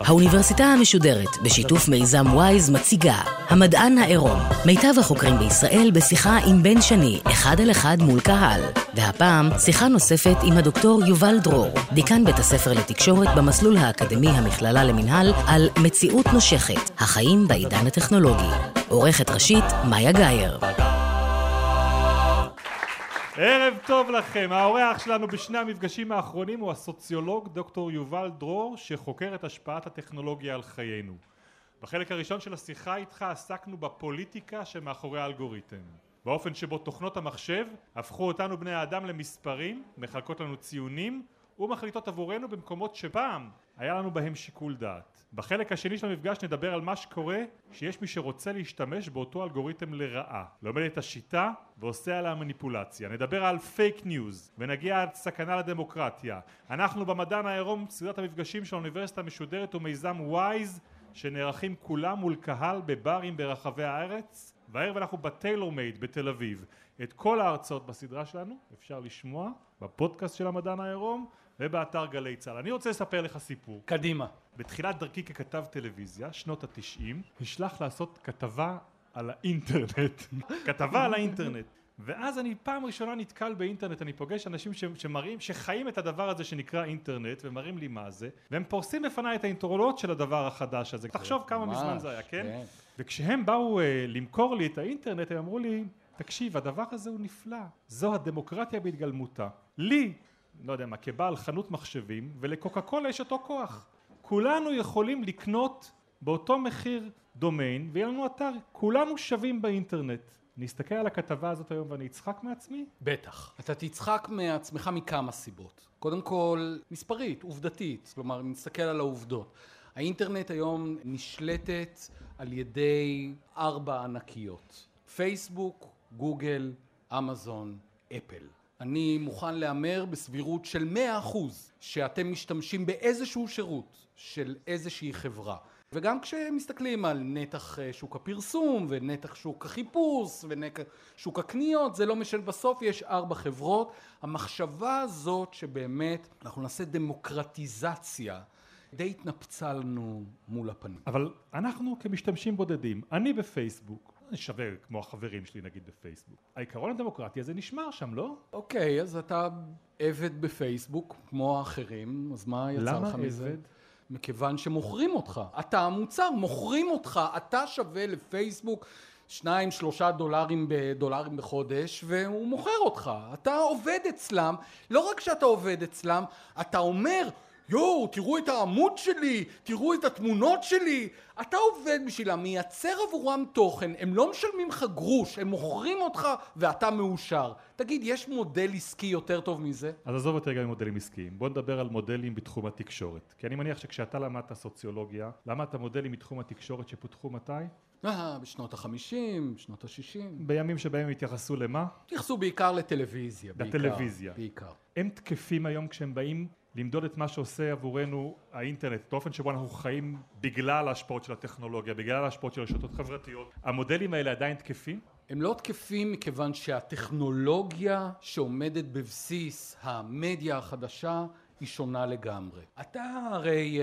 האוניברסיטה המשודרת בשיתוף מיזם וויז מציגה המדען העירום, מיטב החוקרים בישראל בשיחה עם בן שני, אחד על אחד מול קהל. והפעם שיחה נוספת עם הדוקטור יובל דרור, דיקן בית הספר לתקשורת במסלול האקדמי המכללה למנהל, על מציאות נושכת, החיים בעידן הטכנולוגי. עורכת ראשית מיה גייר. ערב טוב לכם. האורח שלנו בשני המפגשים האחרונים הוא הסוציולוג דוקטור יובל דרור, שחוקר את השפעת הטכנולוגיה על חיינו. בחלק הראשון של השיחה איתך עסקנו בפוליטיקה שמאחורי האלגוריתם, באופן שבו תוכנות המחשב הפכו אותנו בני האדם למספרים, מחלקות לנו ציונים ומחליטות עבורנו במקומות שפעם היה לנו בהם שיקול דעת. בחלק השני של המפגש נדבר על מה שקורה שיש מי שרוצה להשתמש באותו אלגוריתם לרעה, לומד את השיטה ועושה עליה מניפולציה. נדבר על פייק ניוז ונגיע עד סכנה לדמוקרטיה. אנחנו במדען העירום, סדרת המפגשים של האוניברסיטה המשודרת ומיזם וויז, שנערכים כולם מול קהל בברים ברחבי הארץ, והערב אנחנו בטיילור מייד בתל אביב. את כל ההרצאות בסדרה שלנו אפשר לשמוע בפודקאסט של המדען העירום ובאתר גלי צהל. אני רוצה לספר לך סיפור. קדימה. בתחילת דרכי ככתב טלוויזיה, שנות ה-90, השלח לעשות כתבה על האינטרנט. כתבה על האינטרנט. ואז אני פעם ראשונה נתקל באינטרנט, אני פוגש אנשים שמראים, שחיים את הדבר הזה שנקרא אינטרנט, ומראים לי מה זה, והם פורסים לפני את האינטרולות של הדבר החדש הזה. תחשוב כמה מזמן זה היה, כן? וכשהם באו למכור לי את האינטרנט, הם אמרו לי, תקשיב, הדבר הזה הוא נפלא. זו הדמוקרטיה בהתגלמותה. לי, לא יודע מה, כבעל חנות מחשבים, ולקוקה קולה יש אותו כוח. כולנו יכולים לקנות באותו מחיר דומיין, ויהיה לנו אתר, כולנו שווים באינטרנט. נסתכל על הכתבה הזאת היום ואני אצחק מעצמי? בטח. אתה תצחק מעצמך מכמה סיבות. קודם כל, מספרית, עובדתית, כלומר, נסתכל על העובדות. האינטרנט היום נשלטת על ידי 4 ענקיות. פייסבוק, גוגל, אמזון, אפל. אני מוכן לאמר בסבירות של 100% שאתם משתמשים באיזשהו שירות של איזושהי חברה. וגם כשמסתכלים על נתח שוק הפרסום ונתח שוק החיפוש ונתח שוק הקניות, זה לא משנה, בסוף יש 4 חברות. המחשבה הזאת שבאמת אנחנו נעשה דמוקרטיזציה, די התנפצה לנו מול הפנים. אבל אנחנו כמשתמשים בודדים, אני בפייסבוק, אני שווה כמו החברים שלי נגיד בפייסבוק. העיקרון הדמוקרטי הזה נשמר שם, לא? אוקיי, אז אתה עבד בפייסבוק כמו האחרים, אז מה יצא לך מזה? למה עבד? מכיוון שמוכרים אותך. אתה המוצר, מוכרים אותך, אתה שווה לפייסבוק 2-3 דולרים בחודש, והוא מוכר אותך. אתה עובד אצלם, לא רק שאתה עובד אצלם, אתה אומר, יואו, תראו את העמוד שלי, תראו את התמונות שלי. אתה עובד בשבילם, מייצר עבורם תוכן, הם לא משלמים לך גרוש, הם מוכרים אותך ואתה מאושר. תגיד, יש מודל עסקי יותר טוב מזה? אז עזוב את רגע מודלים עסקיים, בוא נדבר על מודלים בתחום התקשורת. כי אני מניח שכשאתה למדת סוציולוגיה, למדת מודלים מתחום התקשורת שפותחו מתי? בשנות ה-50, שנות ה-60. בימים שבהם התייחסו למה? התייחסו בעיקר לטלוויזיה. לטלוויזיה. בעיקר. הם תקפים היום כשהם באים למדוד את מה שעושה עבורנו האינטרנט, את האופן שבו אנחנו חיים בגלל ההשפעות של הטכנולוגיה, בגלל ההשפעות של רשתות חברתיות. המודלים האלה עדיין תקפים? הם לא תקפים מכיוון שהטכנולוגיה שעומדת בבסיס המדיה החדשה היא שונה לגמרי. אתה הרי,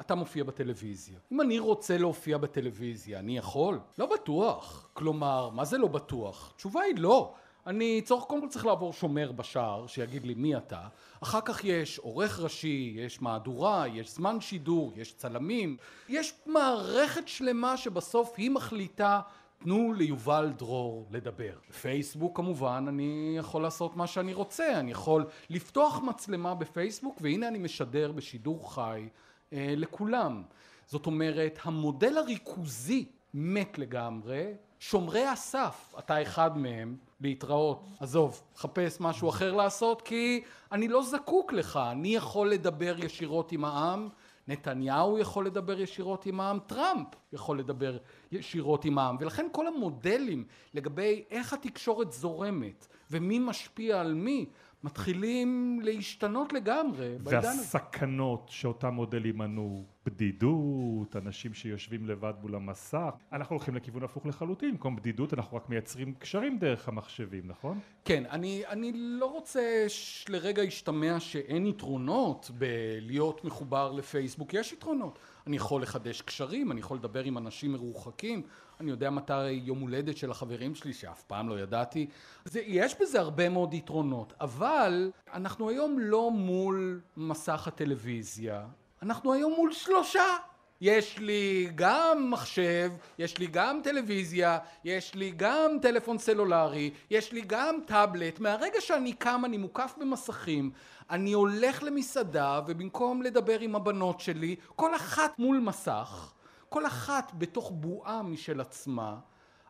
אתה מופיע בטלוויזיה. אם אני רוצה להופיע בטלוויזיה, אני יכול? לא בטוח. כלומר, מה זה לא בטוח? תשובה היא לא. אני קודם כל צריך לעבור שומר בשער, שיגיד לי מי אתה. אחר כך יש עורך ראשי, יש מהדורה, יש זמן שידור, יש צלמים. יש מערכת שלמה שבסוף היא מחליטה, תנו ליובל דרור לדבר. בפייסבוק כמובן אני יכול לעשות מה שאני רוצה. אני יכול לפתוח מצלמה בפייסבוק, והנה אני משדר בשידור חי לכולם. זאת אומרת, המודל הריכוזי מת לגמרי. שומרי הסף, אתה אחד מהם, להתראות, עזוב, חפש משהו אחר לעשות, כי אני לא זקוק לך, אני יכול לדבר ישירות עם העם, נתניהו יכול לדבר ישירות עם העם, טראמפ יכול לדבר ישירות עם העם, ולכן כל המודלים לגבי איך התקשורת זורמת ומי משפיע על מי, מתחילים להשתנות לגמרי. והסכנות שאותם מודלים ענו, בדידות, אנשים שיושבים לבד מול המסך. אנחנו הולכים לכיוון הפוך לחלוטין. במקום בדידות אנחנו רק מייצרים קשרים דרך המחשבים, נכון? כן, אני לא רוצה לרגע להשתמע שאין יתרונות בלהיות מחובר לפייסבוק. יש יתרונות. אני יכול לחדש קשרים, אני יכול לדבר עם אנשים מרוחקים, אני יודע מתי יום הולדת של החברים שלי שאף פעם לא ידעתי. יש בזה הרבה מאוד יתרונות, אבל אנחנו היום לא מול מסך הטלוויזיה, אנחנו היום מול שלושה. יש לי גם מחשב, יש לי גם טלוויזיה, יש לי גם טלפון סלולרי, יש לי גם טאבלט. מהרגע שאני קם אני מוקף במסכים, אני הולך למסעדה ובמקום לדבר עם הבנות שלי, כל אחת מול מסך, כל אחת בתוך בועה משל עצמה,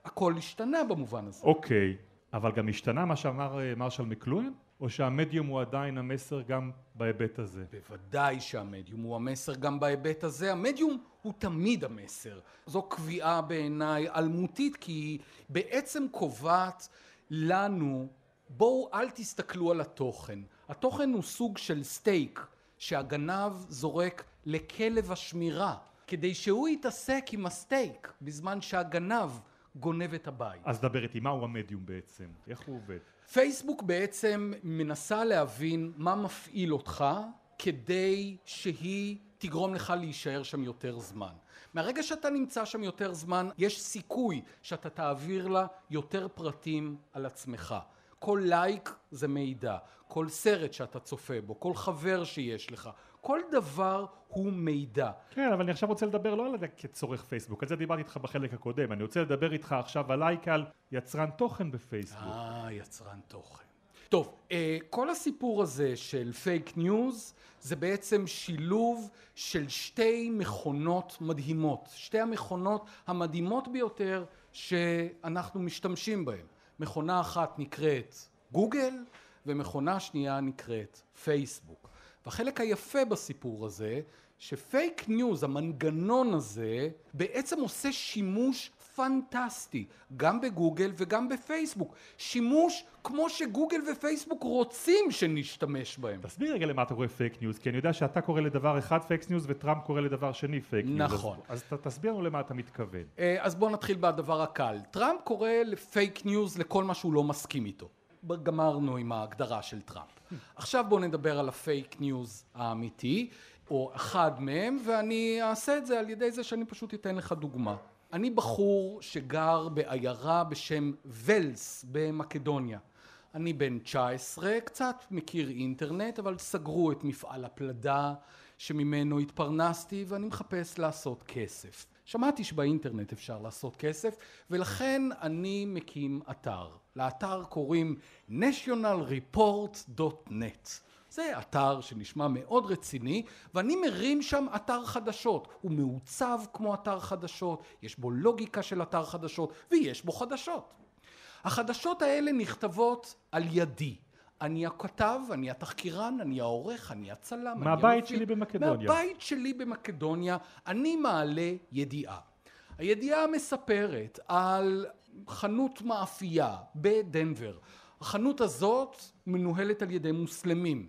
הכל השתנה במובן הזה. אוקיי, אבל גם השתנה מה שאמר מרשל מקלוהן? או שהמדיום הוא עדיין המסר גם בהיבט הזה? בוודאי שהמדיום הוא המסר גם בהיבט הזה. המדיום הוא תמיד המסר. זו קביעה בעיניי אלמותית, כי היא בעצם קובעת לנו, בואו אל תסתכלו על התוכן. התוכן הוא סוג של סטייק שהגנב זורק לכלב השמירה, כדי שהוא יתעסק עם הסטייק בזמן שהגנב גונב את הבית. אז דבר איתי, מהו המדיום בעצם? איך הוא עובד? פייסבוק בעצם מנסה להבין מה מפעיל אותך כדי שהיא תגרום לך להישאר שם יותר זמן. מהרגע שאתה נמצא שם יותר זמן, יש סיכוי שאתה תעביר לה יותר פרטים על עצמך. כל לייק זה מידע, כל סרט שאתה צופה בו, כל חבר שיש לך, כל דבר הוא מידע. כן, אבל אני עכשיו רוצה לדבר לא על זה כצורך פייסבוק, על זה דיברתי איתך בחלק הקודם, אני רוצה לדבר איתך עכשיו עליי כעל יצרן תוכן בפייסבוק. יצרן תוכן. טוב, כל הסיפור הזה של פייק ניוז זה בעצם שילוב של שתי מכונות מדהימות, שתי המכונות המדהימות ביותר שאנחנו משתמשים בהן. מכונה אחת נקראת גוגל ומכונה שנייה נקראת פייסבוק. והחלק היפה בסיפור הזה שפייק ניוז, המנגנון הזה, בעצם עושה שימוש פנטסטי גם בגוגל וגם בפייסבוק. שימוש כמו שגוגל ופייסבוק רוצים שנשתמש בהם. תסביר רגע למה אתה קורא פייק ניוז, כי אני יודע שאתה קורא לדבר אחד פייק ניוז וטראמפ קורא לדבר שני פייק ניוז. נכון. אז תסביר לנו למה אתה מתכוון. אז בואו נתחיל בדבר הקל. טראמפ קורא לפייק ניוז לכל מה שהוא לא מסכים איתו. גמרנו עם ההגדרה של טראמפ. עכשיו בואו נדבר על הפייק ניוז האמיתי, או אחד מהם, ואני אעשה את זה על ידי זה שאני פשוט אתן לך דוגמה. אני בחור שגר בעיירה בשם ולס במקדוניה. אני בן 19, קצת מכיר אינטרנט, אבל סגרו את מפעל הפלדה שממנו התפרנסתי, ואני מחפש לעשות כסף. שמעתי שבאינטרנט אפשר לעשות כסף, ולכן אני מקים אתר. לאתר קוראים nationalreport.net. זה אתר שנשמע מאוד רציני, ואני מרים שם אתר חדשות. הוא מעוצב כמו אתר חדשות, יש בו לוגיקה של אתר חדשות, ויש בו חדשות. החדשות האלה נכתבות על ידי. אני הכתב, אני התחקירן, אני העורך, אני הצלם. מהבית שלי במקדוניה. מהבית שלי במקדוניה, אני מעלה ידיעה. הידיעה מספרת על חנות מאפייה בדנבר. החנות הזאת מנוהלת על ידי מוסלמים.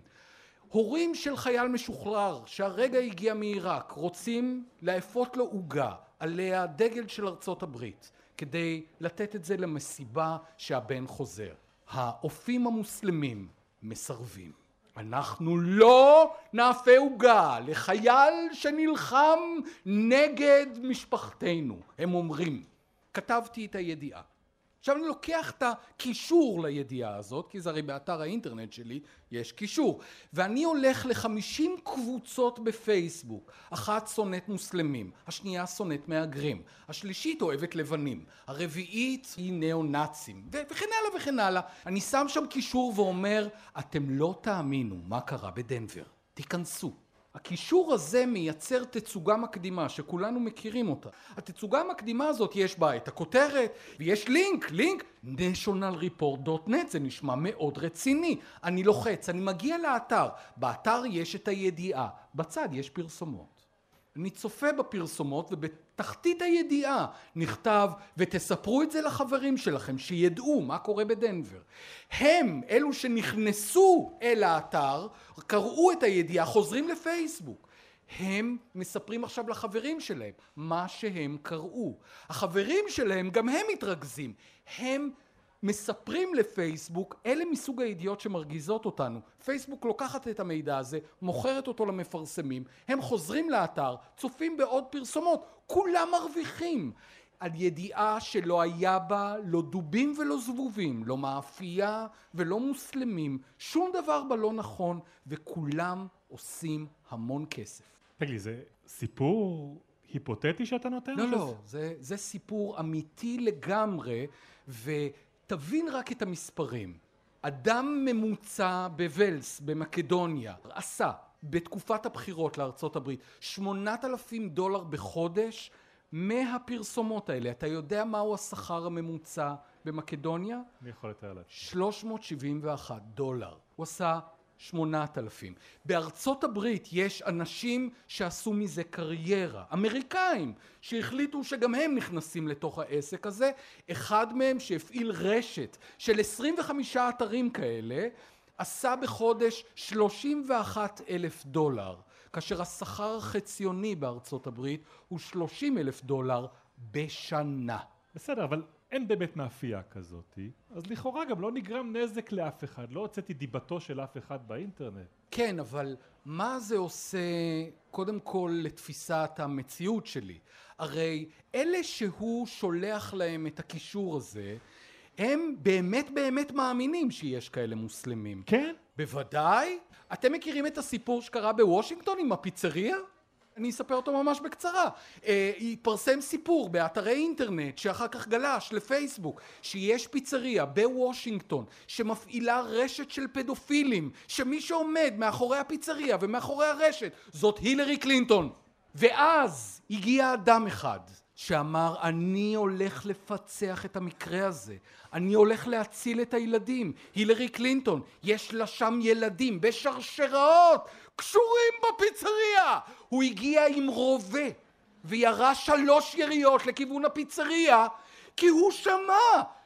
הורים של חייל משוחרר שהרגע הגיע מעיראק רוצים להפות לו עוגה עליה דגל של ארצות הברית כדי לתת את זה למסיבה שהבן חוזר. האופים המוסלמים מסרבים. אנחנו לא נאפה עוגה לחייל שנלחם נגד משפחתנו, הם אומרים. כתבתי את הידיעה. עכשיו אני לוקח את הקישור לידיעה הזאת, כי זה הרי באתר האינטרנט שלי יש קישור, ואני הולך ל50 קבוצות בפייסבוק. אחת שונאת מוסלמים, השנייה שונאת מהגרים, השלישית אוהבת לבנים, הרביעית היא נאו-נאצים, וכן הלאה וכן הלאה. אני שם שם קישור ואומר, אתם לא תאמינו מה קרה בדנבר, תיכנסו. הקישור הזה מייצר תצוגה מקדימה שכולנו מכירים אותה. התצוגה המקדימה הזאת יש בה את הכותרת ויש לינק nationalreport.net, זה נשמע מאוד רציני. אני לוחץ, אני מגיע לאתר, באתר יש את הידיעה, בצד יש פרסומות. אני צופה בפרסומות ובתחתית הידיעה נכתב ותספרו את זה לחברים שלכם שידעו מה קורה בדנבר. הם אלו שנכנסו אל האתר, קראו את הידיעה, חוזרים לפייסבוק. הם מספרים עכשיו לחברים שלהם מה שהם קראו. החברים שלהם גם הם מתרגזים. הם מספרים לפייסבוק, אלה מסוג הידיעות שמרגיזות אותנו. פייסבוק לוקחת את המידע הזה, מוכרת אותו למפרסמים, הם חוזרים לאתר, צופים בעוד פרסומות, כולם מרוויחים. על ידיעה שלא היה בה לא דובים ולא זבובים, לא מאפייה ולא מוסלמים, שום דבר בה לא נכון, וכולם עושים המון כסף. תגיד לי, זה סיפור היפותטי שאתה נותן? לא, לא, זה סיפור אמיתי לגמרי, ותבין רק את המספרים. אדם ממוצע בוולס, במקדוניה, עשה בתקופת הבחירות לארצות הברית, $8,000 בחודש, מהפרסומות האלה. אתה יודע מהו השכר הממוצע במקדוניה? מי יכול לתאר לך? $371. הוא עשה 8,000. בארצות הברית יש אנשים שעשו מזה קריירה. אמריקאים שהחליטו שגם הם נכנסים לתוך העסק הזה. אחד מהם שהפעיל רשת של 25 אתרים כאלה, עשה בחודש $31,000. כאשר השכר החציוני בארצות הברית הוא $30,000 בשנה. בסדר, אבל אין באמת מאפייה כזאת, אז לכאורה גם לא נגרם נזק לאף אחד, לא הוצאתי דיבתו של אף אחד באינטרנט. כן, אבל מה זה עושה קודם כל לתפיסת המציאות שלי? הרי אלה שהוא שולח להם את הקישור הזה, הם באמת באמת מאמינים שיש כאלה מוסלמים. כן? בוודאי. אתם מכירים את הסיפור שקרה בוושינגטון עם הפיצריה? אני אספר אותו ממש בקצרה. התפרסם סיפור באתרי אינטרנט שאחר כך גלש לפייסבוק, שיש פיצריה בוושינגטון שמפעילה רשת של פדופילים, שמי שעומד מאחורי הפיצריה ומאחורי הרשת זאת הילרי קלינטון. ואז הגיע אדם אחד שאמר, אני הולך לפצח את המקרה הזה, אני הולך להציל את הילדים. הילרי קלינטון, יש לה שם ילדים בשרשראות, קשורים בפיצריה. הוא הגיע עם רובה וירה 3 יריות לכיוון הפיצריה, כי הוא שמע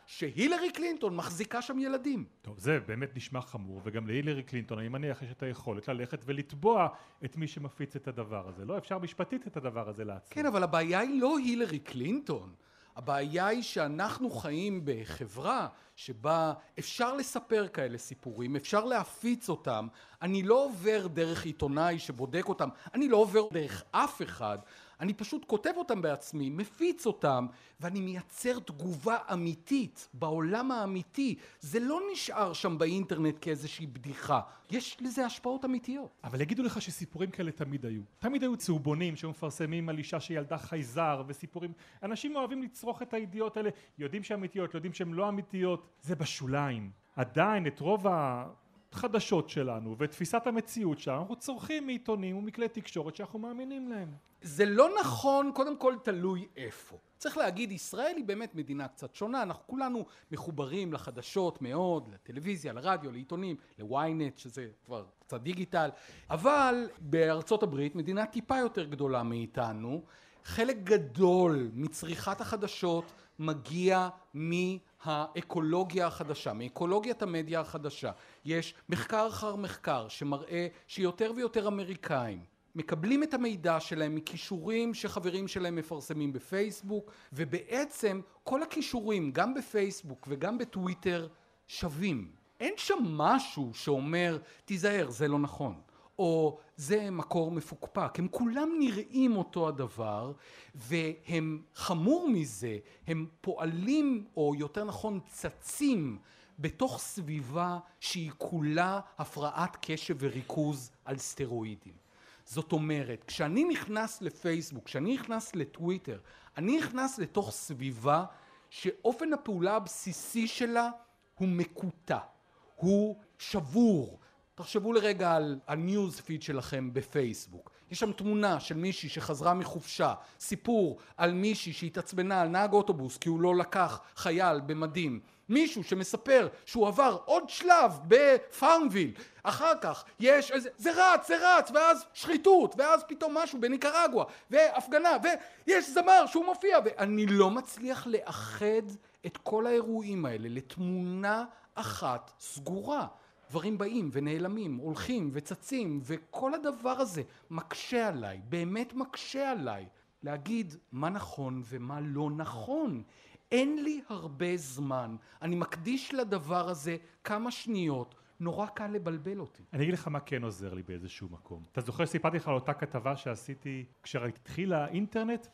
שהילרי קלינטון מחזיקה שם ילדים. טוב, זה באמת נשמע חמור, וגם להילרי קלינטון, אני מניח, יש את היכולת ללכת ולתבוע את מי שמפיץ את הדבר הזה. לא אפשר משפטית את הדבר הזה לעצור. כן, אבל הבעיה היא לא הילרי קלינטון. הבעיה היא שאנחנו חיים בחברה שבה אפשר לספר כאלה סיפורים, אפשר להפיץ אותם. אני לא עובר דרך עיתונאי שבודק אותם, אני לא עובר דרך אף אחד, אני פשוט כותב אותם בעצמי, מפיץ אותם, ואני מייצר תגובה אמיתית בעולם האמיתי. זה לא נשאר שם באינטרנט כאיזושהי בדיחה. יש לזה השפעות אמיתיות. אבל יגידו לך שסיפורים כאלה תמיד היו. תמיד היו צהובונים שמפרסמים על אישה שילדה חייזר וסיפורים. אנשים אוהבים לצרוך את הידיעות האלה. יודעים שהן אמיתיות, יודעים שהן לא אמיתיות. זה בשוליים. עדיין את רוב החדשות שלנו ותפיסת המציאות שלנו, אנחנו צורכים מעיתונים ומכלי תקשורת שאנחנו מאמינים להם. זה לא נכון, קודם כל תלוי איפה. צריך להגיד, ישראל היא באמת מדינה קצת שונה, אנחנו כולנו מחוברים לחדשות מאוד, לטלוויזיה, לרדיו, לעיתונים, לוויינט, שזה כבר קצת דיגיטל, אבל בארצות הברית, מדינה טיפה יותר גדולה מאיתנו, חלק גדול מצריכת החדשות מגיע מהאקולוגיה החדשה, מאקולוגיית המדיה החדשה. יש מחקר אחר מחקר שמראה שיותר ויותר אמריקאים מקבלים את המידע שלהם מקישורים שחברים שלהם מפרסמים בפייסבוק, ובעצם כל הקישורים גם בפייסבוק וגם בטוויטר שווים. אין שם משהו שאומר תיזהר זה לא נכון, או זה מקור מפוקפק. הם כולם נראים אותו הדבר, והם חמור מזה, הם פועלים, או יותר נכון צצים, בתוך סביבה שהיא כולה הפרעת קשב וריכוז על סטרואידים. זאת אומרת, כשאני נכנס לפייסבוק, כשאני נכנס לטוויטר, אני נכנס לתוך סביבה שאופן הפעולה הבסיסי שלה הוא מקוטע, הוא שבור. תחשבו לרגע על הניוז פיד שלכם בפייסבוק. יש שם תמונה של מישהי שחזרה מחופשה, סיפור על מישהי שהתעצבנה על נהג אוטובוס כי הוא לא לקח חייל במדים, מישהו שמספר שהוא עבר עוד שלב בפארמוויל, אחר כך יש איזה, זה רץ, ואז שחיתות, ואז פתאום משהו בניקרגואה, והפגנה, ויש זמר שהוא מופיע, ואני לא מצליח לאחד את כל האירועים האלה לתמונה אחת סגורה. דברים באים ונעלמים, הולכים וצצים, וכל הדבר הזה מקשה עליי, באמת מקשה עליי, להגיד מה נכון ומה לא נכון. אין לי הרבה זמן, אני מקדיש לדבר הזה כמה שניות, נורא קל לבלבל אותי. אני אגיד לך מה כן עוזר לי באיזשהו מקום. אתה זוכר שסיפרתי לך על אותה כתבה שעשיתי כשהתחיל האינטרנט?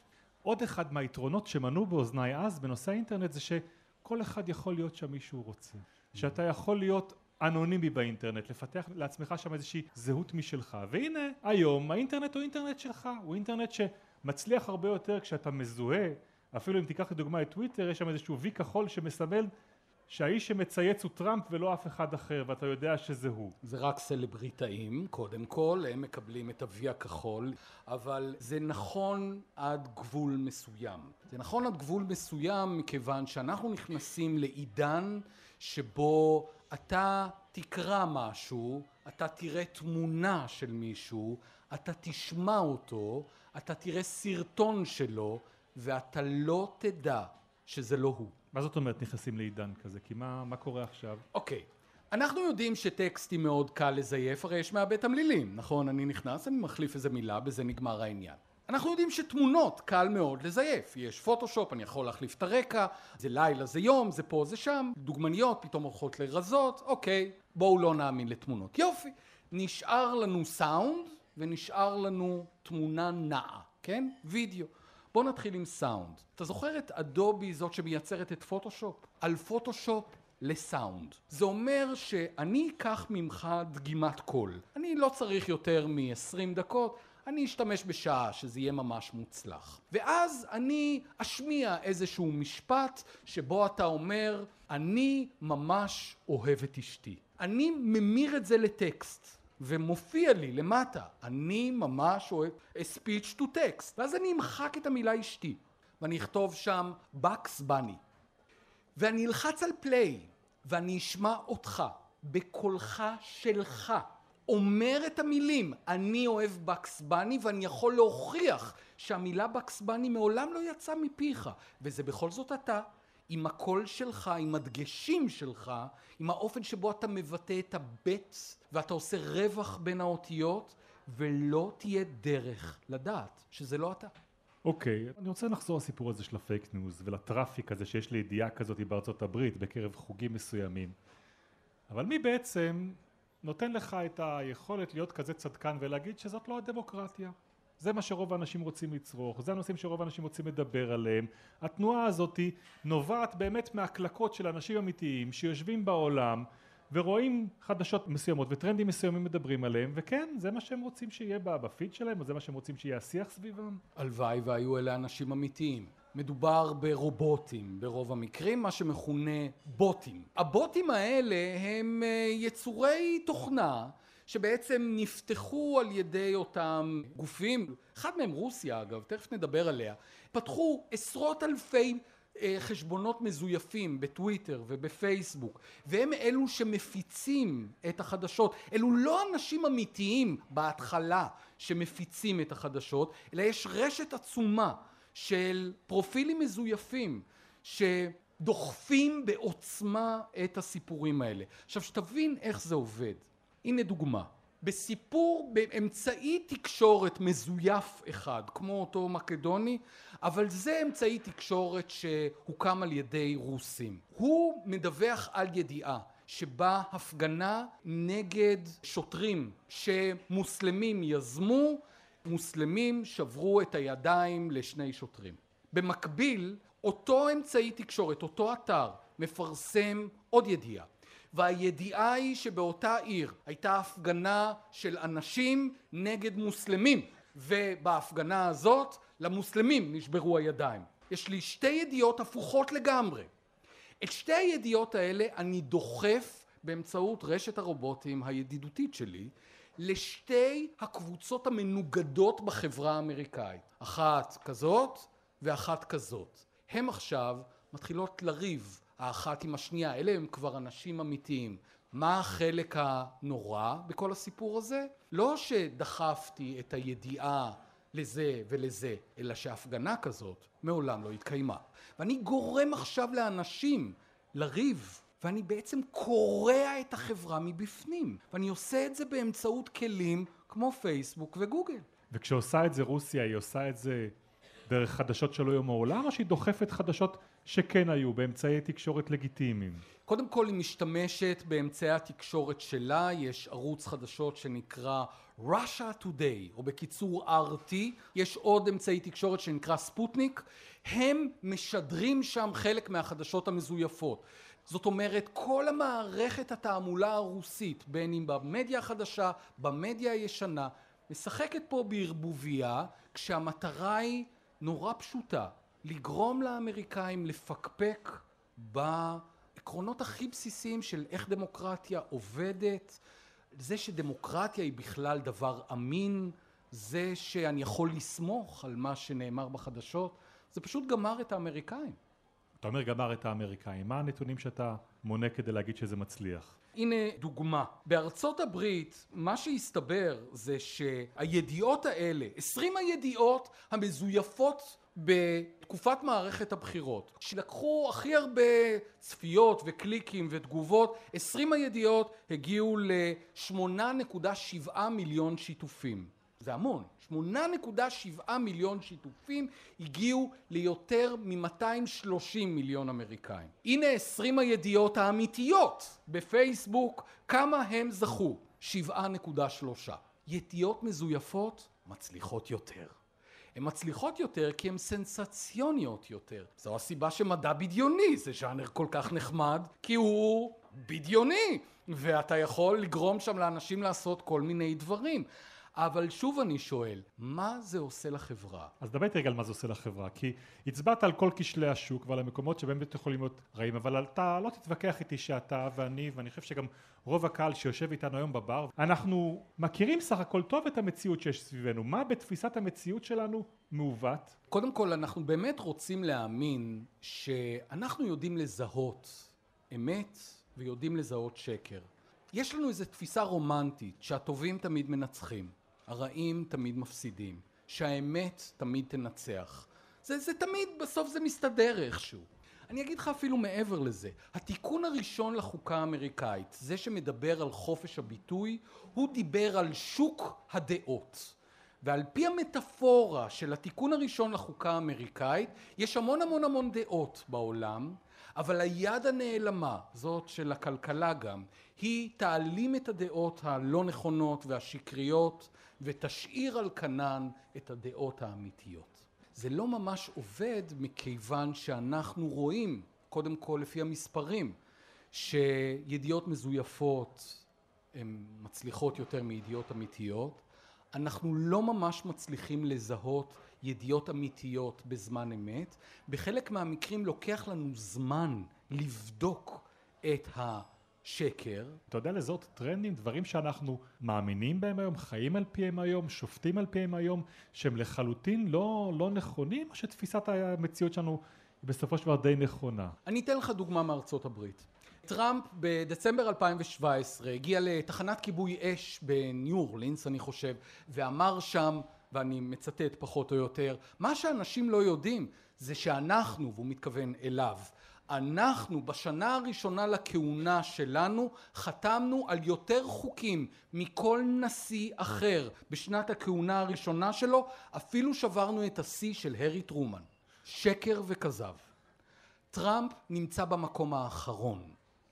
עוד אחד מהיתרונות שמנו באוזניי אז בנושא האינטרנט זה שכל אחד יכול להיות שם מי שהוא רוצה. שאתה יכול להיות אנונימי באינטרנט, לפתח לעצמך שם איזושהי זהות משלך. והנה היום האינטרנט הוא אינטרנט שלך, הוא אינטרנט שמצליח הרבה יותר כשאתה מזוהה. אפילו אם תיקח לדוגמה את טוויטר, יש שם איזשהו וי כחול שמסמל שהאיש שמצייץ הוא טראמפ ולא אף אחד אחר, ואתה יודע שזה הוא. זה רק סלבריטאים, קודם כל, הם מקבלים את אבי הכחול, אבל זה נכון עד גבול מסוים. זה נכון עד גבול מסוים, מכיוון שאנחנו נכנסים לעידן שבו אתה תקרא משהו, אתה תראה תמונה של מישהו, אתה תשמע אותו, אתה תראה סרטון שלו, ואתה לא תדע שזה לא הוא. מה זאת אומרת נכנסים לעידן כזה? כי מה קורה עכשיו? אוקיי. אנחנו יודעים שטקסטים מאוד קל לזייף, הרי יש מהבית המלילים, נכון? אני נכנס, אני מחליף איזה מילה, בזה נגמר העניין. אנחנו יודעים שתמונות קל מאוד לזייף. יש פוטושופ, אני יכול להחליף את הרקע, זה לילה, זה יום, זה פה, זה שם, דוגמניות פתאום הולכות לרזות, אוקיי, בואו לא נאמין לתמונות. יופי, נשאר לנו סאונד ונשאר לנו תמונה נעה, כן? וידאו. בוא נתחיל עם סאונד. אתה זוכר את אדובי זאת שמייצרת את פוטושופ? על פוטושופ לסאונד. זה אומר שאני אקח ממך דגימת קול. אני לא צריך יותר מ-20 דקות, אני אשתמש בשעה שזה יהיה ממש מוצלח. ואז אני אשמיע איזשהו משפט שבו אתה אומר, אני ממש אוהב את אשתי. אני ממיר את זה לטקסט. ומופיע לי למטה, אני ממש אוהב speech to text, ואז אני אמחק את המילה אשתי, ואני אכתוב שם Bugs Bunny, ואני אלחץ על פליי, ואני אשמע אותך, בקולך שלך, אומר את המילים, אני אוהב Bugs Bunny, ואני יכול להוכיח שהמילה Bugs Bunny מעולם לא יצאה מפיך, וזה בכל זאת אתה, עם הקול שלך, עם הדגשים שלך, עם האופן שבו אתה מבטא את הבץ, ואתה עושה רווח בין האותיות, ולא תהיה דרך לדעת שזה לא אתה. אוקיי, אני רוצה לחזור לסיפור הזה של הפייק ניוז, ולטראפיק הזה שיש לי ידיעה כזאת בארצות הברית, בקרב חוגים מסוימים. אבל מי בעצם נותן לך את היכולת להיות כזה צדקן ולהגיד שזאת לא הדמוקרטיה? זה מה שרוב האנשים רוצים לצרוך, זה הנושאים שרוב האנשים רוצים לדבר עליהם. התנועה הזאת נובעת באמת מהקלקות של אנשים אמיתיים שיושבים בעולם ורואים חדשות מסוימות וטרנדים מסוימים מדברים עליהם, וכן, זה מה שהם רוצים שיהיה בפיד שלהם, או זה מה שהם רוצים שיהיה השיח סביבם. הלוואי והיו אלה אנשים אמיתיים. מדובר ברובוטים, ברוב המקרים, מה שמכונה בוטים. הבוטים האלה הם יצורי תוכנה, שבעצם נפתחו על ידי אותם גופים, אחד מהם רוסיה אגב, תכף נדבר עליה, פתחו עשרות אלפי חשבונות מזויפים בטוויטר ובפייסבוק, והם אלו שמפיצים את החדשות, אלו לא אנשים אמיתיים בהתחלה שמפיצים את החדשות, אלא יש רשת עצומה של פרופילים מזויפים, שדוחפים בעוצמה את הסיפורים האלה. עכשיו שתבין איך זה עובד. הנה דוגמה, בסיפור באמצעי תקשורת מזויף אחד, כמו אותו מקדוני, אבל זה אמצעי תקשורת שהוקם על ידי רוסים. הוא מדווח על ידיעה שבה הפגנה נגד שוטרים שמוסלמים יזמו, מוסלמים שברו את הידיים לשני שוטרים. במקביל, אותו אמצעי תקשורת, אותו אתר, מפרסם עוד ידיעה. והידיעה היא שבאותה עיר הייתה הפגנה של אנשים נגד מוסלמים, ובהפגנה הזאת למוסלמים נשברו הידיים. יש לי שתי ידיעות הפוכות לגמרי. את שתי הידיעות האלה אני דוחף באמצעות רשת הרובוטים הידידותית שלי, לשתי הקבוצות המנוגדות בחברה האמריקאית. אחת כזאת ואחת כזאת. הם עכשיו מתחילות לריב. האחת עם השנייה, אלה הם כבר אנשים אמיתיים. מה החלק הנורא בכל הסיפור הזה? לא שדחפתי את הידיעה לזה ולזה, אלא שההפגנה כזאת מעולם לא התקיימה. ואני גורם עכשיו לאנשים לריב ואני בעצם קורע את החברה מבפנים. ואני עושה את זה באמצעות כלים כמו פייסבוק וגוגל. וכשעושה את זה רוסיה, היא עושה את זה דרך חדשות שלא יום העולם, או שהיא דוחפת חדשות שכן היו באמצעי תקשורת לגיטימיים? קודם כל היא משתמשת באמצעי התקשורת שלה, יש ערוץ חדשות שנקרא Russia Today, או בקיצור RT, יש עוד אמצעי תקשורת שנקרא ספוטניק, הם משדרים שם חלק מהחדשות המזויפות. זאת אומרת, כל המערכת התעמולה הרוסית, בין אם במדיה החדשה, במדיה הישנה, משחקת פה בערבוביה, כשהמטרה היא נורא פשוטה, לגרום לאמריקאים לפקפק בעקרונות הכי בסיסיים של איך דמוקרטיה עובדת, זה שדמוקרטיה היא בכלל דבר אמין, זה שאני יכול לסמוך על מה שנאמר בחדשות, זה פשוט גמר את האמריקאים. אתה אומר גמר את האמריקאים, מה הנתונים שאתה מונה כדי להגיד שזה מצליח? הנה דוגמה. בארצות הברית, מה שהסתבר זה שהידיעות האלה, 20 הידיעות המזויפות בתקופת מערכת הבחירות, שלקחו הכי הרבה צפיות וקליקים ותגובות, 20 הידיעות הגיעו ל-8.7 מיליון שיתופים. זה המון. 8.7 מיליון שיתופים הגיעו ליותר מ-230 מיליון אמריקאים. הנה 20 הידיעות האמיתיות בפייסבוק, כמה הם זכו? 7.3. ידיעות מזויפות מצליחות יותר. הן מצליחות יותר כי הן סנסציוניות יותר. זו הסיבה שמדע בדיוני זה ז'אנר כל כך נחמד, כי הוא בדיוני, ואתה יכול לגרום שם לאנשים לעשות כל מיני דברים. אבל שוב אני שואל, מה זה עושה לחברה? אז דבר רגע על מה זה עושה לחברה, כי הצבעת על כל כשלי השוק ועל המקומות שבאמת יכולים להיות רעים, אבל אתה לא תתווכח איתי שאתה ואני חושב שגם רוב הקהל שיושב איתנו היום בבר, אנחנו מכירים סך הכל טוב את המציאות שיש סביבנו. מה בתפיסת המציאות שלנו מעוות? קודם כל, אנחנו באמת רוצים להאמין שאנחנו יודעים לזהות אמת ויודעים לזהות שקר. יש לנו איזו תפיסה רומנטית שהטובים תמיד מנצחים. הרעים תמיד מפסידים, שהאמת תמיד תנצח. זה תמיד, בסוף זה מסתדר איכשהו. אני אגיד לך אפילו מעבר לזה, התיקון הראשון לחוקה האמריקאית, זה שמדבר על חופש הביטוי, הוא דיבר על שוק הדעות. ועל פי המטאפורה של התיקון הראשון לחוקה האמריקאית, יש המון המון המון דעות בעולם, אבל היד הנעלמה, זאת של הכלכלה גם, היא תעלים את הדעות הלא נכונות והשקריות, ותשאיר על כנן את הדעות האמיתיות. זה לא ממש עובד מכיוון שאנחנו רואים, קודם כל לפי המספרים, שידיעות מזויפות הן מצליחות יותר מידיעות אמיתיות, אנחנו לא ממש מצליחים לזהות ידיעות אמיתיות בזמן אמת. בחלק מהמקרים לוקח לנו זמן לבדוק את השקר. אתה יודע לזהות טרנדים, דברים שאנחנו מאמינים בהם היום, חיים על פיהם היום, שופטים על פיהם היום, שהם לחלוטין לא נכונים, או שתפיסת המציאות שלנו היא בסופו של דבר די נכונה? אני אתן לך דוגמה מארצות הברית. טראמפ בדצמבר 2017 הגיע לתחנת כיבוי אש בניו אורלינס, אני חושב, ואמר שם, ואני מצטט פחות או יותר, מה שאנשים לא יודעים זה שאנחנו, והוא מתכוון אליו, אנחנו בשנה הראשונה לכהונה שלנו חתמנו על יותר חוקים מכל נשיא אחר בשנת הכהונה הראשונה שלו, אפילו שברנו את השיא של הרי טרומן. שקר וכזב. טראמפ נמצא במקום האחרון,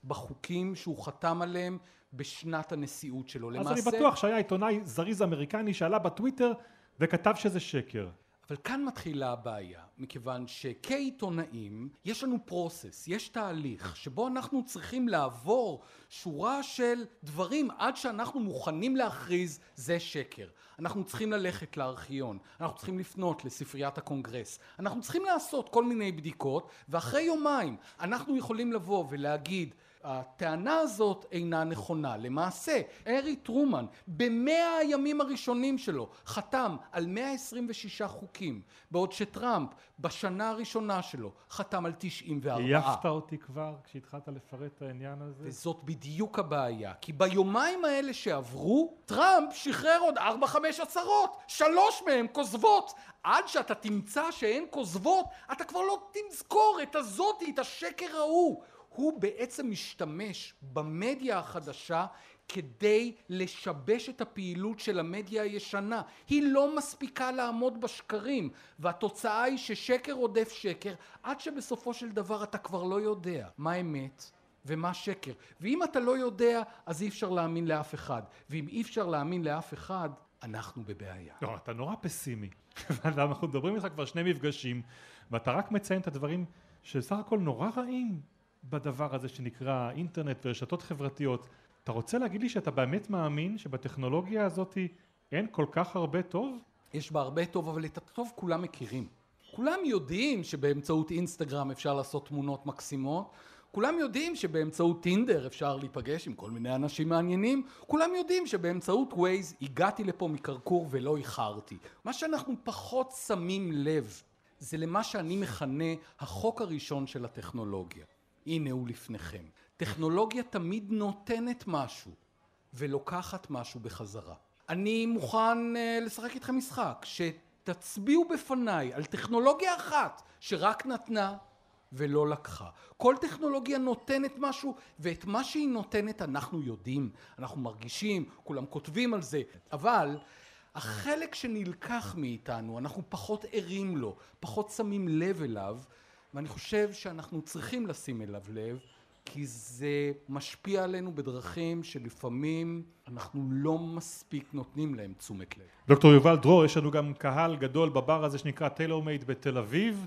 בחוקים שהוא חתם עליהם בשנת הנשיאות שלו. אז למעשה, אני בטוח שהיה עיתונאי זריז אמריקני שעלה בטוויטר וכתב שזה שקר. אבל כאן מתחילה הבעיה, מכיוון שכעיתונאים יש לנו פרוסס, יש תהליך שבו אנחנו צריכים לעבור שורה של דברים עד שאנחנו מוכנים להכריז זה שקר. אנחנו צריכים ללכת לארכיון, אנחנו צריכים לפנות לספריית הקונגרס, אנחנו צריכים לעשות כל מיני בדיקות, ואחרי יומיים אנחנו יכולים לבוא ולהגיד הטענה הזאת אינה נכונה. למעשה, הארי טרומן ב100 הימים הראשונים שלו חתם על 126 חוקים, בעוד שטראמפ בשנה הראשונה שלו חתם על 94. יפת אותי כבר כשהתחלת לפרט את העניין הזה. וזאת בדיוק הבעיה, כי ביומיים האלה שעברו, טראמפ שחרר עוד 4-5 הצהרות, 3 מהן כוזבות. עד שאתה תמצא שהן כוזבות, אתה כבר לא תזכור את הזאתי, את השקר ההוא. הוא בעצם משתמש במדיה החדשה כדי לשבש את הפעילות של המדיה הישנה. היא לא מספיקה לעמוד בשקרים, והתוצאה היא ששקר עודף שקר, עד שבסופו של דבר אתה כבר לא יודע מה אמת ומה שקר. ואם אתה לא יודע, אז אי אפשר להאמין לאף אחד. ואם אי אפשר להאמין לאף אחד, אנחנו בבעיה. לא, אתה נורא פסימי. אנחנו מדברים איתך כבר שני מפגשים, ואתה רק מציין את הדברים שסך הכל נורא רעים בדבר הזה שנקרא אינטרנט ורשתות חברתיות. אתה רוצה להגיד לי שאתה באמת מאמין שבטכנולוגיה הזאת אין כל כך הרבה טוב? יש בה הרבה טוב, אבל את הטוב כולם מכירים. כולם יודעים שבאמצעות אינסטגרם אפשר לעשות תמונות מקסימות, כולם יודעים שבאמצעות טינדר אפשר להיפגש עם כל מיני אנשים מעניינים, כולם יודעים שבאמצעות ווייז הגעתי לפה מקרקור ולא איחרתי. מה שאנחנו פחות שמים לב זה למה שאני מכנה החוק הראשון של הטכנולוגיה. הנה הוא לפניכם. טכנולוגיה תמיד נותנת משהו ולוקחת משהו בחזרה. אני מוכן לשחק איתכם משחק, שתצביעו בפניי על טכנולוגיה אחת שרק נתנה ולא לקחה. כל טכנולוגיה נותנת משהו, ואת מה שהיא נותנת אנחנו יודעים, אנחנו מרגישים, כולם כותבים על זה, אבל החלק שנלקח מאיתנו, אנחנו פחות ערים לו, פחות שמים לב אליו, ואני חושב שאנחנו צריכים לשים אליו לב, כי זה משפיע עלינו בדרכים שלפעמים אנחנו לא מספיק נותנים להם תשומת לב. דוקטור יובל דרור, יש לנו גם קהל גדול בבר הזה שנקרא טיילור מייד בתל אביב.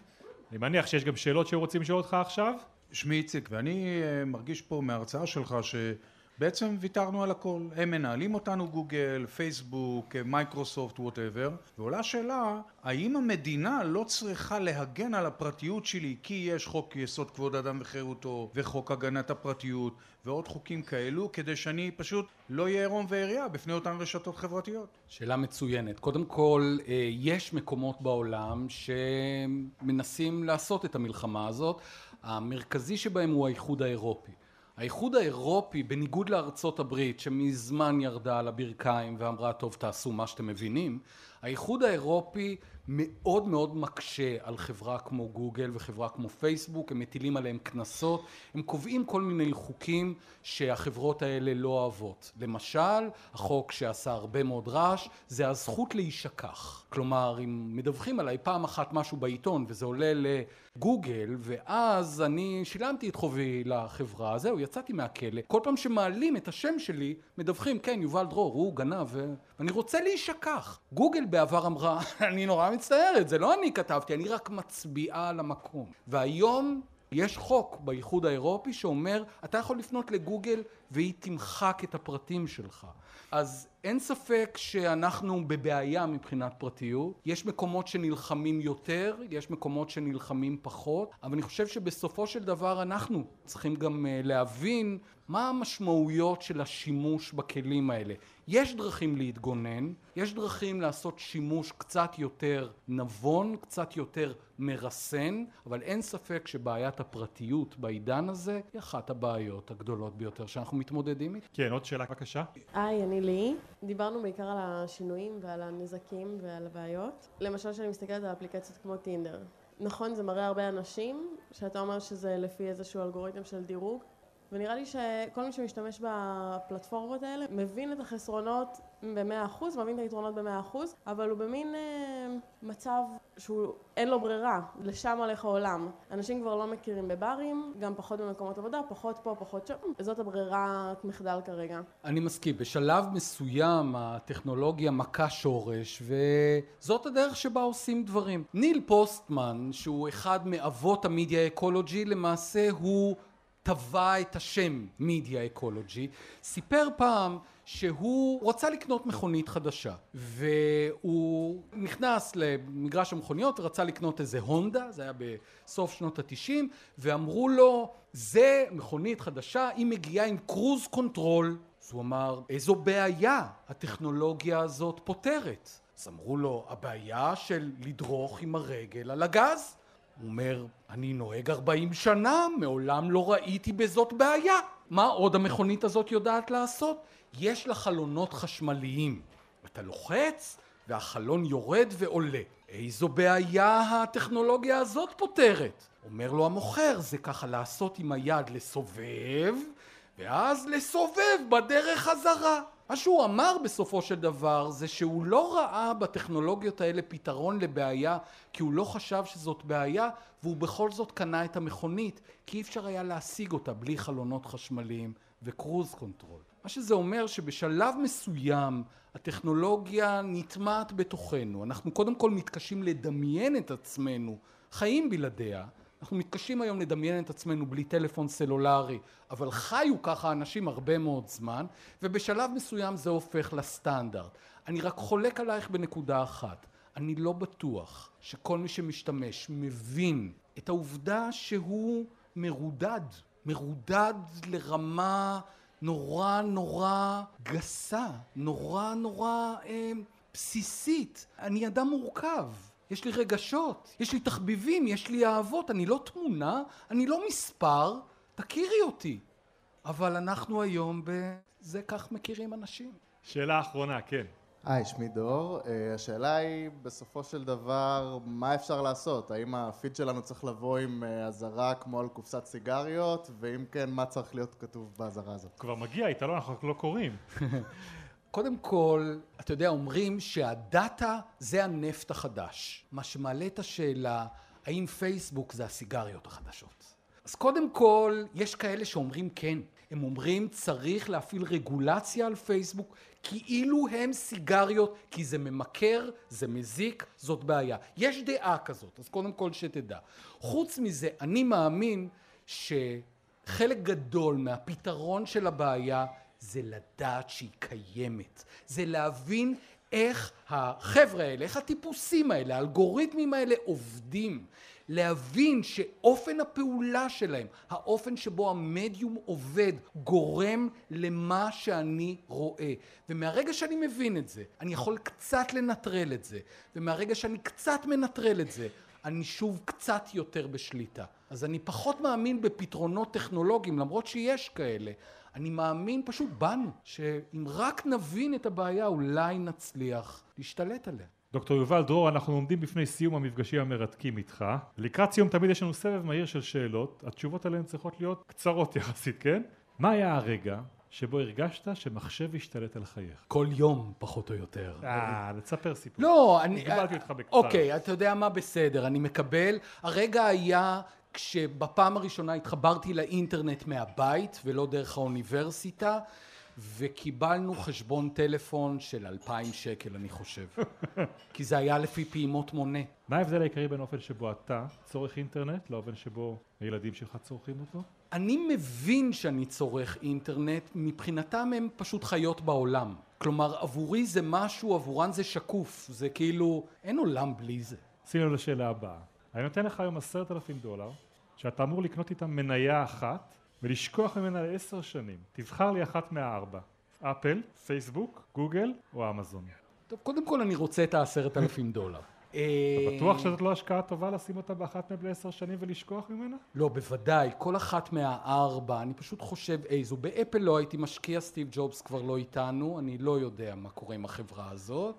אני מניח שיש גם שאלות שרוצים לשאול אותך עכשיו. שמי איציק, ואני מרגיש פה מההרצאה שלך שבעצם ויתרנו על הכל. הם מנהלים אותנו גוגל, פייסבוק, מייקרוסופט, whatever. ועולה השאלה, האם המדינה לא צריכה להגן על הפרטיות שלי, כי יש חוק יסוד כבוד אדם וחירותו, וחוק הגנת הפרטיות, ועוד חוקים כאלו, כדי שאני פשוט לא יהיה עירום ועריה בפני אותן רשתות חברתיות? שאלה מצוינת. קודם כל, יש מקומות בעולם שמנסים לעשות את המלחמה הזאת. המרכזי שבהם הוא האיחוד האירופי. האיחוד האירופי, בניגוד לארצות הברית, שמזמן ירדה על הברכיים ואמרה, טוב, תעשו מה שאתם מבינים, האיחוד האירופי מאוד מאוד מקשה על חברה כמו גוגל וחברה כמו פייסבוק, הם מטילים עליהם קנסות, הם קובעים כל מיני חוקים שהחברות האלה לא אוהבות. למשל, החוק שעשה הרבה מאוד רעש, זה הזכות להישכח. כלומר, אם מדווחים עליי פעם אחת משהו בעיתון וזה עולה לגוגל, ואז אני שילמתי את חובי לחברה, זהו, יצאתי מהכלא. כל פעם שמעלים את השם שלי, מדווחים, כן, יובל דרור, הוא גנב, ואני רוצה להישכח. גוגל בעבר אמרה, אני נורא מצטערת, זה לא אני כתבתי, אני רק מצביעה על המקום. והיום יש חוק באיחוד האירופי שאומר, אתה יכול לפנות לגוגל והיא תמחק את הפרטים שלך. אז אין ספק שאנחנו בבעיה מבחינת פרטיות. יש מקומות שנלחמים יותר, יש מקומות שנלחמים פחות, אבל אני חושב שבסופו של דבר אנחנו צריכים גם להבין מה המשמעויות של השימוש בכלים האלה. יש דרכים להתגונן, יש דרכים לעשות שימוש קצת יותר נבון, קצת יותר מרסן, אבל אין ספק שבעיית הפרטיות בעידן הזה היא אחת הבעיות הגדולות ביותר שאנחנו מתמודדים איתה. כן, עוד שאלה בבקשה. היי, אני לי. דיברנו בעיקר על השינויים ועל הנזקים ועל הבעיות. למשל, שאני מסתכלת על אפליקציות כמו טינדר. נכון, זה מראה הרבה אנשים, שאתה אומר שזה לפי איזשהו אלגוריתם של דירוג, ונראה לי שכל מי שמשתמש בפלטפורמות האלה מבין את החסרונות ב-100%, מבין את היתרונות ב-100%, אבל הוא במין מצב שהוא אין לו ברירה, לשם הולך העולם. אנשים כבר לא מכירים בברים, גם פחות במקומות עבודה, פחות פה, פחות שם. זאת הברירת מחדל כרגע. אני מסכים, בשלב מסוים הטכנולוגיה מכה שורש, וזאת הדרך שבה עושים דברים. ניל פוסטמן, שהוא אחד מאבות המדיה האקולוגי, למעשה הוא טבע את השם מדיה אקולוגי, סיפר פעם שהוא רוצה לקנות מכונית חדשה, והוא נכנס למגרש המכוניות ורצה לקנות איזה הונדה, זה היה בסוף שנות ה-90, ואמרו לו, זה מכונית חדשה, היא מגיעה עם קרוז קונטרול. אז הוא אמר, איזו בעיה הטכנולוגיה הזאת פותרת? אז אמרו לו, הבעיה של לדרוך עם הרגל על הגז? הוא אומר, אני נוהג 40 שנה, מעולם לא ראיתי בזאת בעיה. מה עוד המכונית הזאת יודעת לעשות? יש לה חלונות חשמליים. אתה לוחץ והחלון יורד ועולה. איזו בעיה הטכנולוגיה הזאת פותרת? אומר לו המוכר, זה ככה לעשות עם היד, לסובב, ואז לסובב בדרך חזרה. מה שהוא אמר בסופו של דבר זה שהוא לא ראה בטכנולוגיות האלה פתרון לבעיה, כי הוא לא חשב שזאת בעיה, והוא בכל זאת קנה את המכונית, כי אי אפשר היה להשיג אותה בלי חלונות חשמליים וקרוז קונטרול. מה שזה אומר שבשלב מסוים הטכנולוגיה נטמעת בתוכנו. אנחנו קודם כל מתקשים לדמיין את עצמנו חיים בלעדיה. אנחנו מתקשים היום לדמיין את עצמנו בלי טלפון סלולרי, אבל חיו ככה אנשים הרבה מאוד זמן, ובשלב מסוים זה הופך לסטנדרט. אני רק חולק עלייך בנקודה אחת. אני לא בטוח שכל מי שמשתמש מבין את העובדה שהוא מרודד לרמה נורא נורא גסה, נורא נורא בסיסית. אני אדם מורכב. יש לי רגשות, יש לי תחביבים, יש לי אהבות, אני לא תמונה, אני לא מספר, תכירי אותי. אבל אנחנו היום בזה כך מכירים אנשים. שאלה אחרונה, כן. שמי דור, השאלה היא בסופו של דבר, מה אפשר לעשות? האם הפיד שלנו צריך לבוא עם אזהרה כמו על קופסת סיגריות, ואם כן, מה צריך להיות כתוב באזהרה הזאת? כבר מגיע איתה, לא, אנחנו לא קוראים. קודם כל, אתה יודע, אומרים שהדאטה זה הנפט החדש. מה שמעלה את השאלה, האם פייסבוק זה הסיגריות החדשות? אז קודם כל, יש כאלה שאומרים כן. הם אומרים צריך להפעיל רגולציה על פייסבוק, כאילו הם סיגריות, כי זה ממכר, זה מזיק, זאת בעיה. יש דעה כזאת, אז קודם כל שתדע. חוץ מזה, אני מאמין שחלק גדול מהפתרון של הבעיה זה לדעת שהיא קיימת, זה להבין איך החבר'ה האלה, איך הטיפוסים האלה, האלגוריתמים האלה עובדים, להבין שאופן הפעולה שלהם, האופן שבו המדיום עובד, גורם למה שאני רואה. ומהרגע שאני מבין את זה, אני יכול קצת לנטרל את זה, ומהרגע שאני קצת מנטרל את זה, אני שוב קצת יותר בשליטה. אז אני פחות מאמין בפתרונות טכנולוגיים, למרות שיש כאלה. אני מאמין פשוט בנו, שאם רק נבין את הבעיה, אולי נצליח להשתלט עליה. דוקטור יובל דרור, אנחנו עומדים בפני סיום המפגשים המרתקים איתך. לקראת סיום תמיד יש לנו סבב מהיר של שאלות, התשובות עליהן צריכות להיות קצרות יחסית, כן? מה היה הרגע שבו הרגשת שמחשב השתלט על חייך? כל יום, פחות או יותר. לספר סיפור. לא, אני... קיבלתי אותך בקצר. אוקיי, אתה יודע מה, בסדר, אני מקבל. הרגע היה... כשבפעם הראשונה התחברתי לאינטרנט מהבית ולא דרך האוניברסיטה, וקיבלנו חשבון טלפון של 2,000 שקל, אני חושב. כי זה היה לפי פעימות מונה. מה ההבדל העיקרי בין אופן שבו אתה צורך אינטרנט לאופן שבו הילדים שלך צורכים אותו? אני מבין שאני צורך אינטרנט, מבחינתם הם פשוט חיות בעולם. כלומר, עבורי זה משהו, עבורן זה שקוף, זה כאילו, אין עולם בלי זה. שימו לשאלה הבאה. אני נותן לך היום $10,000, שאתה אמור לקנות איתם מניה אחת, ולשכוח ממנה ל10 שנים. תבחר לי אחת מה4. אפל, פייסבוק, גוגל או אמזון. טוב, קודם כל אני רוצה את $10,000. אתה בטוח שזאת לא השקעה טובה לשים אותה באחת מבין 10 שנים ולשכוח ממנה? לא, בוודאי. כל אחת מה4, אני פשוט חושב איזו. באפל לא הייתי משקיע, סטיב ג'ובס כבר לא איתנו, אני לא יודע מה קורה עם החברה הזאת.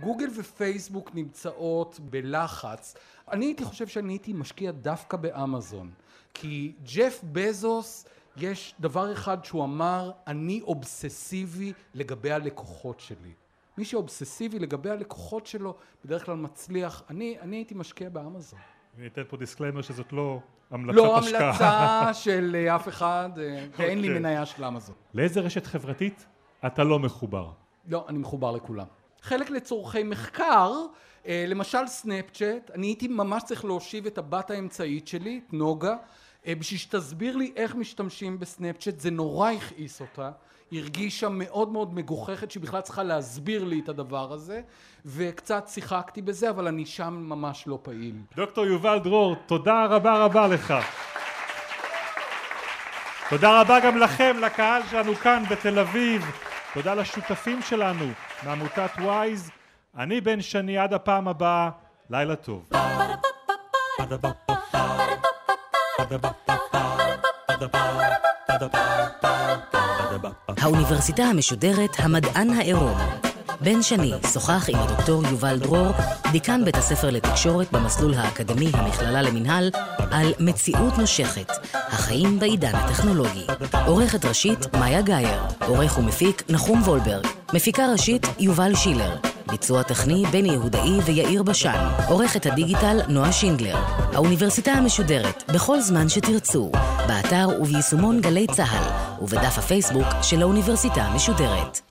גוגל ופייסבוק נמצאות בלחץ. אני הייתי חושב שאני הייתי משקיע דווקא באמזון, כי ג'ף בזוס, יש דבר אחד שהוא אמר, אני אובססיבי לגבי הלקוחות שלי. מי שאובססיבי לגבי הלקוחות שלו בדרך כלל מצליח. אני הייתי משקיע באמזון. אני אתן פה דיסקליימר שזאת לא המלצה משקעה. לא המלצה של אף אחד, ואין לי מניה של אמזון. לאיזה רשת חברתית אתה לא מחובר? לא, אני מחובר לכולם. חלק לצורכי מחקר, למשל סנאפצ'אט, אני הייתי ממש צריך להושיב את הבת האמצעית שלי, נוגה, בשביל שתסביר לי איך משתמשים בסנאפצ'אט, זה נורא הכעיס אותה, הרגישה מאוד מאוד מגוחכת שבכלל צריכה להסביר לי את הדבר הזה, וקצת שיחקתי בזה, אבל אני שם ממש לא פעיל. דוקטור יובל דרור, תודה רבה רבה לך. תודה רבה גם לכם, לקהל שלנו כאן בתל אביב. תודה לשותפים שלנו מעמותת וויז. אני בן שני, עד הפעם הבאה, לילה טוב. האוניברסיטה המשודרת, המדען האירופי. בן שני שוחח עם הדוקטור יובל דרור, דיקן בית הספר לתקשורת במסלול האקדמי המכללה למנהל, על מציאות נושכת, החיים בעידן הטכנולוגי. עורכת ראשית מיה גייר, עורך ומפיק נחום וולברג, מפיקה ראשית יובל שילר, ביצוע טכני בני יהודאי ויאיר בשן, עורכת הדיגיטל נועה שינגלר. האוניברסיטה המשודרת בכל זמן שתרצו, באתר וביישומון גלי צהל ובדף הפייסבוק של האוניברסיטה המשודרת.